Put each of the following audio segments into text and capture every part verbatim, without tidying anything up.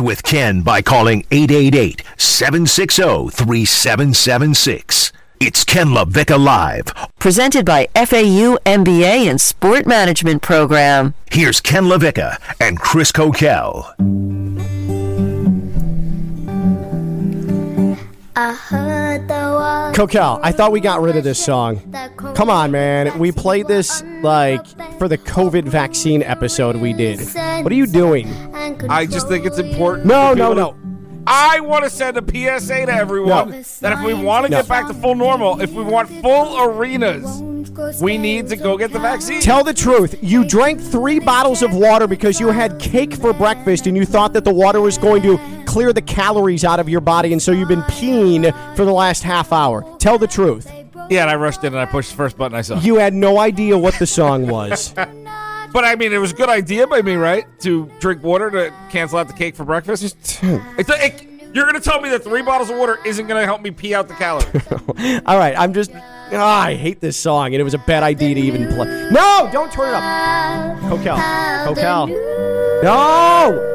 with Ken by calling eight eight eight, seven six zero, three seven seven six. It's Ken LaVicka Live, presented by F A U M B A and Sport Management Program. Here's Ken LaVicka and Chris Kokell. I heard the Kokell, I thought we got rid of this song. Come on, man. We played this, like, for the COVID vaccine episode we did. What are you doing? I just think it's important. No, no, no. To- I want to send a P S A to everyone no. that if we want to no. get back to full normal, if we want full arenas, we need to go get the vaccine. Tell the truth. You drank three bottles of water because you had cake for breakfast and you thought that the water was going to clear the calories out of your body, and so you've been peeing for the last half hour. Tell the truth. Yeah, and I rushed in and I pushed the first button I saw. You had no idea what the song was. But, I mean, it was a good idea by me, right, to drink water to cancel out the cake for breakfast? Just, it, it, you're going to tell me that three bottles of water isn't going to help me pee out the calories. All right, I'm just, oh, I hate this song, and it was a bad idea to even play. No, don't turn it up. Kokell, Kokell. No.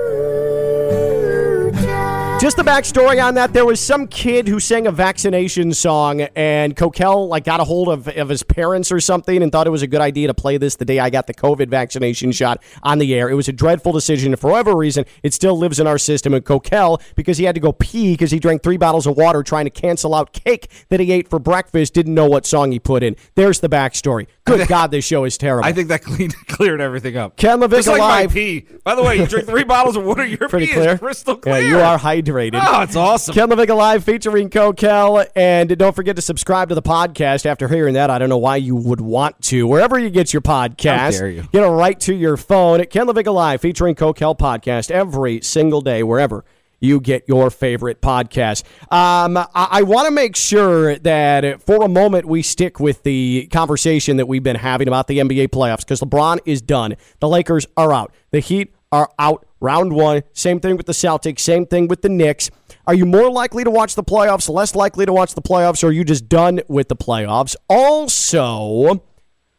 Just the backstory on that, there was some kid who sang a vaccination song, and Kokell like got a hold of, of his parents or something and thought it was a good idea to play this the day I got the COVID vaccination shot on the air. It was a dreadful decision, and for whatever reason, it still lives in our system. And Kokell, because he had to go pee because he drank three bottles of water trying to cancel out cake that he ate for breakfast, didn't know what song he put in. There's the backstory. Good God, this show is terrible. I think that cleaned, cleared everything up. Ken LaVicka Just like Live. My pee. By the way, you drink three bottles of water, your Pretty pee clear? Is crystal clear. Yeah, you are hydrated. Oh, it's awesome. Ken LaVicka Live featuring Kokell. And don't forget to subscribe to the podcast. After hearing that, I don't know why you would want to. Wherever you get your podcast, you. get it right to your phone. At Ken LaVicka Live featuring Kokell podcast every single day, wherever you get your favorite podcast. Um, I, I want to make sure that for a moment we stick with the conversation that we've been having about the N B A playoffs, because LeBron is done. The Lakers are out. The Heat are out. Round one, same thing with the Celtics, same thing with the Knicks. Are you more likely to watch the playoffs, less likely to watch the playoffs, or are you just done with the playoffs? Also,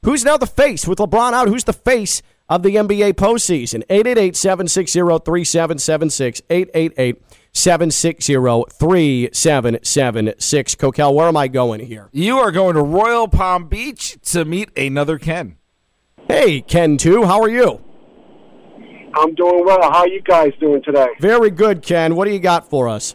who's now the face? With LeBron out, who's the face of the N B A postseason? eight eight eight, seven six zero, three seven seven six, eight eight eight, seven six zero, three seven seven six. Kokell, where am I going here? You are going to Royal Palm Beach to meet another Ken. Hey, Ken two, how are you? I'm doing well. How are you guys doing today? Very good, Ken. What do you got for us?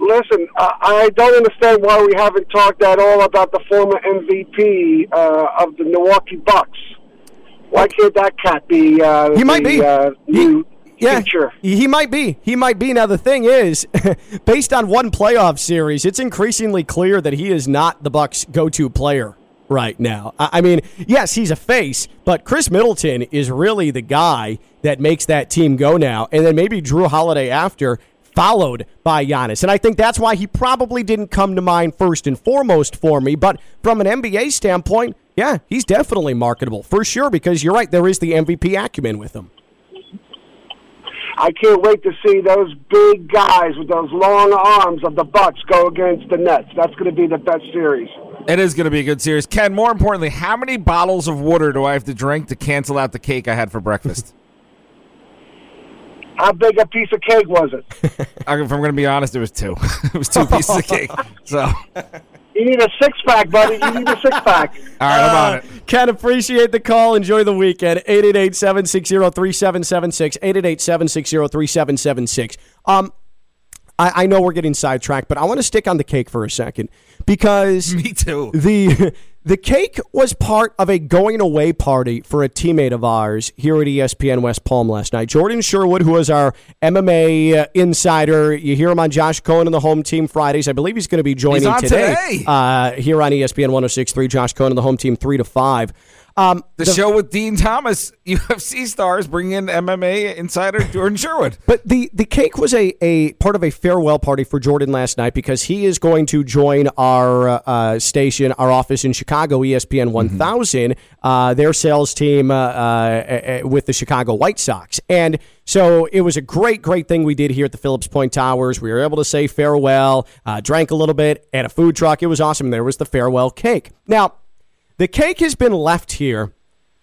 Listen, I don't understand why we haven't talked at all about the former M V P uh, of the Milwaukee Bucks. Why can't that cat be uh, he might the be. Uh, new he, yeah, feature? He might be. He might be. Now, the thing is, based on one playoff series, it's increasingly clear that he is not the Bucks' go-to player right now. I mean, yes, he's a face, but Chris Middleton is really the guy that makes that team go now. And then maybe Drew Holiday after, followed by Giannis. And I think that's why he probably didn't come to mind first and foremost for me. But from an N B A standpoint, yeah, he's definitely marketable for sure, because you're right, there is the M V P acumen with him. I can't wait to see those big guys with those long arms of the Bucks go against the Nets. That's going to be the best series. It is going to be a good series. Ken, more importantly, how many bottles of water do I have to drink to cancel out the cake I had for breakfast? How big a piece of cake was it? If I'm going to be honest, it was two. It was two pieces of cake. So you need a six-pack, buddy. You need a six-pack. All right, I'm on it. Uh, Ken, appreciate the call. Enjoy the weekend. eight eight eight, seven six zero, three seven seven six. eight eight eight, seven six zero, three seven seven six. Um, I, I know we're getting sidetracked, but I want to stick on the cake for a second, because me too. The the cake was part of a going away party for a teammate of ours here at E S P N West Palm last night. Jordan Sherwood, who is our M M A insider, you hear him on Josh Cohen and the Home Team Fridays. I believe he's going to be joining today, today. Uh, here on E S P N one oh six point three. Josh Cohen and the Home Team three to five. Um, the, the show with Dean Thomas, U F C stars, bring in M M A insider Jordan Sherwood. But the, the cake was a, a part of a farewell party for Jordan last night, because he is going to join our uh, station, our office in Chicago, E S P N one thousand, mm-hmm. uh, their sales team uh, uh, with the Chicago White Sox. And so it was a great, great thing we did here at the Phillips Point Towers. We were able to say farewell, uh, drank a little bit at a food truck. It was awesome. There was the farewell cake. Now, the cake has been left here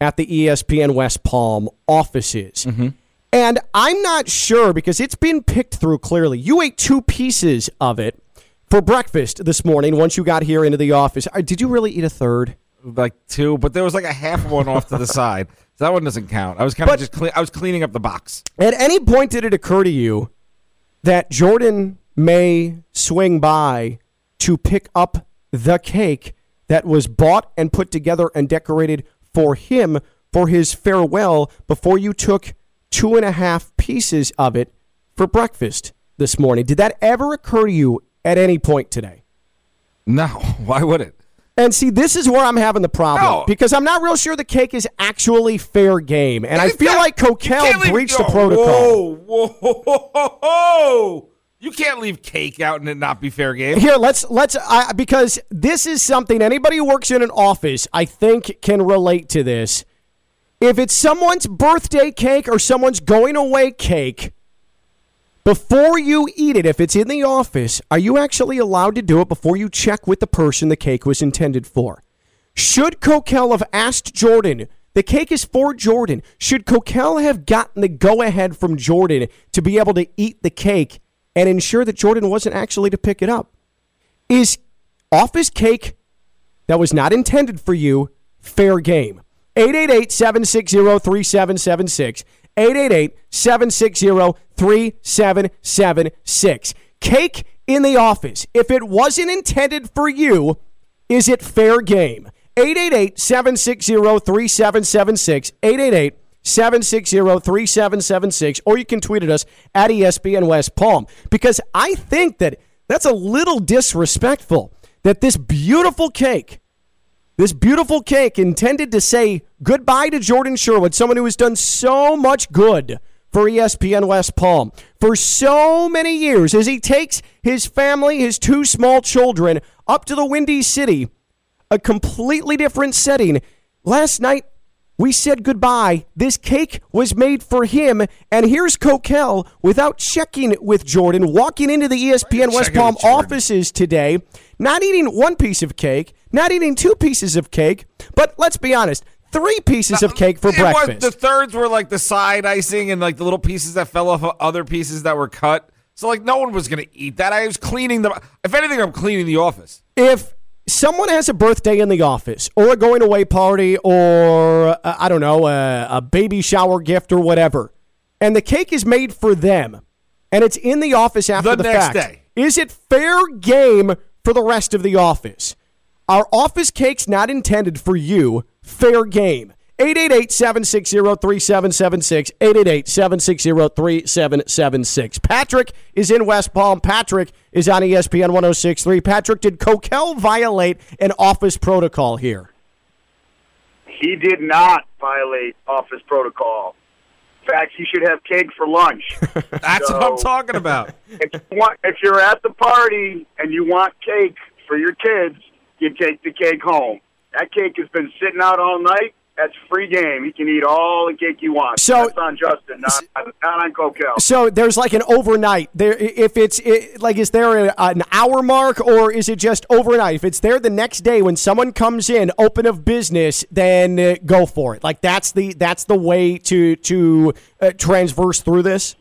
at the E S P N West Palm offices. Mm-hmm. And I'm not sure, because it's been picked through clearly. You ate two pieces of it for breakfast this morning once you got here into the office. Did you really eat a third? Like two, but there was like a half one off to the side. So that one doesn't count. I was kind of just cle- I was cleaning up the box. At any point did it occur to you that Jordan may swing by to pick up the cake that was bought and put together and decorated for him for his farewell before you took two and a half pieces of it for breakfast this morning? Did that ever occur to you at any point today? No. Why would it? And see, this is where I'm having the problem, no. because I'm not real sure the cake is actually fair game, and I feel like Kokell breached the protocol. Whoa, whoa, whoa, whoa, whoa! You can't leave cake out and it not be fair game. Here, let's let's uh, because this is something anybody who works in an office, I think, can relate to this. If it's someone's birthday cake or someone's going away cake, before you eat it, if it's in the office, are you actually allowed to do it before you check with the person the cake was intended for? Should Kokell have asked Jordan, the cake is for Jordan, should Kokell have gotten the go-ahead from Jordan to be able to eat the cake and ensure that Jordan wasn't actually to pick it up? Is office cake that was not intended for you fair game? eight eight eight, seven six zero, three seven seven six. eight eight eight, seven six zero, three seven seven six. Cake in the office. If it wasn't intended for you, is it fair game? eight eight eight, seven six zero, three seven seven six. eight eight eight, seven six zero, three seven seven six. Or you can tweet at us at E S P N West Palm. Because I think that that's a little disrespectful that this beautiful cake, this beautiful cake intended to say goodbye to Jordan Sherwood, someone who has done so much good for E S P N West Palm for so many years, as he takes his family, his two small children, up to the Windy City, a completely different setting. Last night, we said goodbye. This cake was made for him, and here's Kokell, without checking with Jordan, walking into the E S P N West Palm offices today, not eating one piece of cake, not eating two pieces of cake, but let's be honest, three pieces now, of cake for breakfast. Was, the thirds were like the side icing and like the little pieces that fell off of other pieces that were cut. So like no one was going to eat that. I was cleaning the – if anything, I'm cleaning the office. If someone has a birthday in the office or a going away party or, uh, I don't know, uh, a baby shower gift or whatever, and the cake is made for them and it's in the office after the, the next fact, day. Is it fair game for the rest of the office? Our office cake's not intended for you. Fair game. eight eight eight, seven six zero, three seven seven six. eight eight eight, seven six zero, three seven seven six. Patrick is in West Palm. Patrick is on E S P N one oh six point three. Patrick, did Kokell violate an office protocol here? He did not violate office protocol. In fact, you should have cake for lunch. That's so, what I'm talking about. If you want, if you're at the party and you want cake for your kids, you take the cake home. That cake has been sitting out all night. That's free game. You can eat all the cake you want. So, that's on Justin, not, not on Kokell. So there's like an overnight. There, if it's it, like, is there a, an hour mark or is it just overnight? If it's there the next day when someone comes in, open of business, then uh, go for it. Like that's the that's the way to to uh, transverse through this.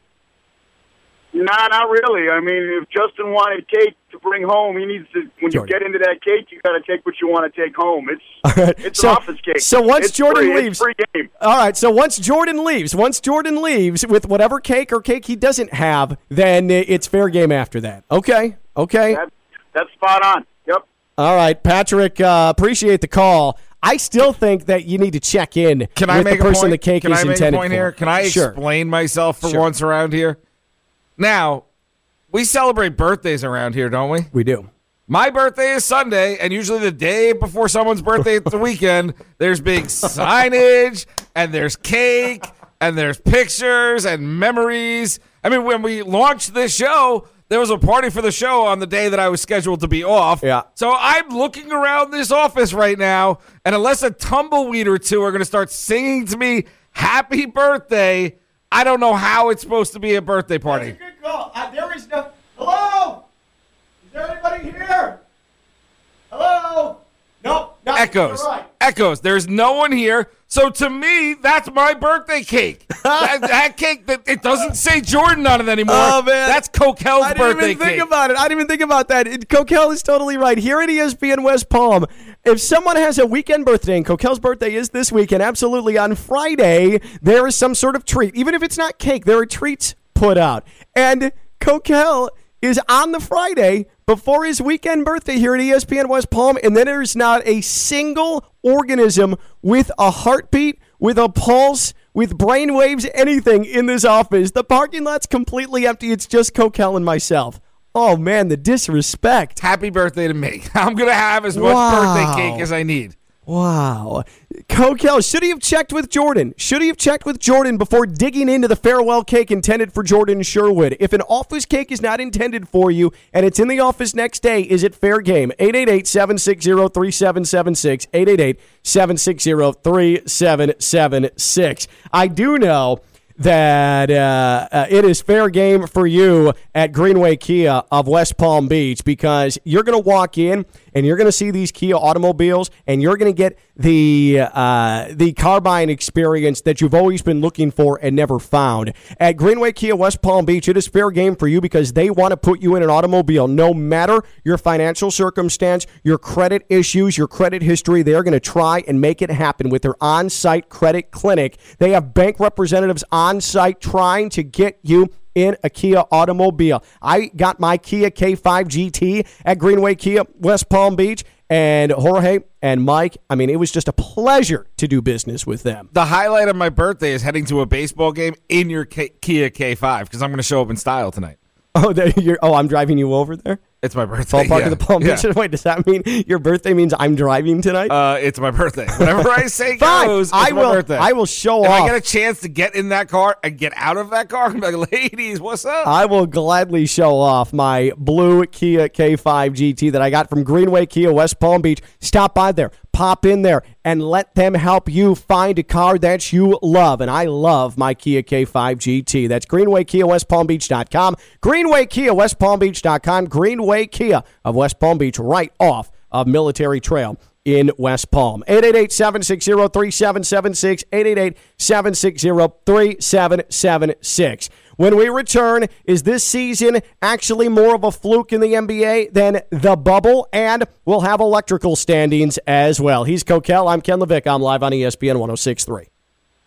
No, nah, not really. I mean, if Justin wanted cake to bring home, he needs to. When Jordan. You get into that cake, you got to take what you want to take home. It's right. It's so, office cake. So once it's Jordan free, leaves, it's free game. All right. So once Jordan leaves, once Jordan leaves with whatever cake or cake he doesn't have, then it's fair game after that. Okay. Okay. That's, that's spot on. Yep. All right, Patrick. Uh, appreciate the call. I still think that you need to check in. Can I with make the person a point? The cake Can is I make intended a point for. Here? Can I sure. explain myself for sure. once around here? Now, we celebrate birthdays around here, don't we? We do. My birthday is Sunday, and usually the day before someone's birthday at the weekend, there's big signage, and there's cake, and there's pictures, and memories. I mean, when we launched this show, there was a party for the show on the day that I was scheduled to be off. Yeah. So I'm looking around this office right now, and unless a tumbleweed or two are going to start singing to me, happy birthday, I don't know how it's supposed to be a birthday party. That's a good call. Uh, there is no. Hello? Is there anybody here? Hello? Nope. Echoes. Right. echoes. There's no one here. So to me, that's my birthday cake. that, that cake, that it doesn't say Jordan on it anymore. Oh, man. That's Kokell's birthday cake. I didn't even think cake. about it. I didn't even think about that. It, Kokell is totally right. Here at E S P N West Palm, if someone has a weekend birthday, and Kokell's birthday is this weekend, absolutely on Friday, there is some sort of treat. Even if it's not cake, there are treats put out. And Kokell is on the Friday before his weekend birthday here at E S P N West Palm, and then there's not a single organism with a heartbeat, with a pulse, with brainwaves, anything in this office. The parking lot's completely empty. It's just Kokell and myself. Oh, man, the disrespect. Happy birthday to me. I'm going to have as much wow. birthday cake as I need. Wow. Kokell, should he have checked with Jordan? Should he have checked with Jordan before digging into the farewell cake intended for Jordan Sherwood? If an office cake is not intended for you and it's in the office next day, is it fair game? eight eight eight, seven six zero, three seven seven six. eight eight eight, seven six zero, three seven seven six. I do know that uh, uh, it is fair game for you at Greenway Kia of West Palm Beach, because you're going to walk in and you're going to see these Kia automobiles and you're going to get the uh, the car buying experience that you've always been looking for and never found. At Greenway Kia West Palm Beach, it is fair game for you because they want to put you in an automobile. No matter your financial circumstance, your credit issues, your credit history, they're going to try and make it happen with their on-site credit clinic. They have bank representatives on site trying to get you in a Kia automobile. I got my Kia K five G T at Greenway Kia West Palm Beach, and Jorge and Mike, I mean, it was just a pleasure to do business with them. The highlight of my birthday is heading to a baseball game in your K- Kia K five, because I'm going to show up in style tonight. Oh, there you're, oh, I'm driving you over there? It's my birthday. Ballpark yeah. of the Palm Beach. Yeah. Wait, does that mean your birthday means I'm driving tonight? Uh, it's my birthday. Whatever I say goes. It's I my will, birthday. I will show if off. If I get a chance to get in that car and get out of that car, I'm like, ladies, what's up? I will gladly show off my blue Kia K five G T that I got from Greenway Kia West Palm Beach. Stop by there. Pop in there and let them help you find a car that you love. And I love my Kia K five G T. That's Greenway Kia West Palm Beach dot com. Greenway Kia West Palm Beach dot com. Greenway Kia of West Palm Beach, right off of Military Trail in West Palm. eight eight eight, seven six zero, three seven seven six. eight eight eight, seven six zero, three seven seven six. When we return, is this season actually more of a fluke in the N B A than the bubble? And we'll have electrical standings as well. He's Kokell. I'm Ken LaVicka. I'm live on E S P N one oh six point three.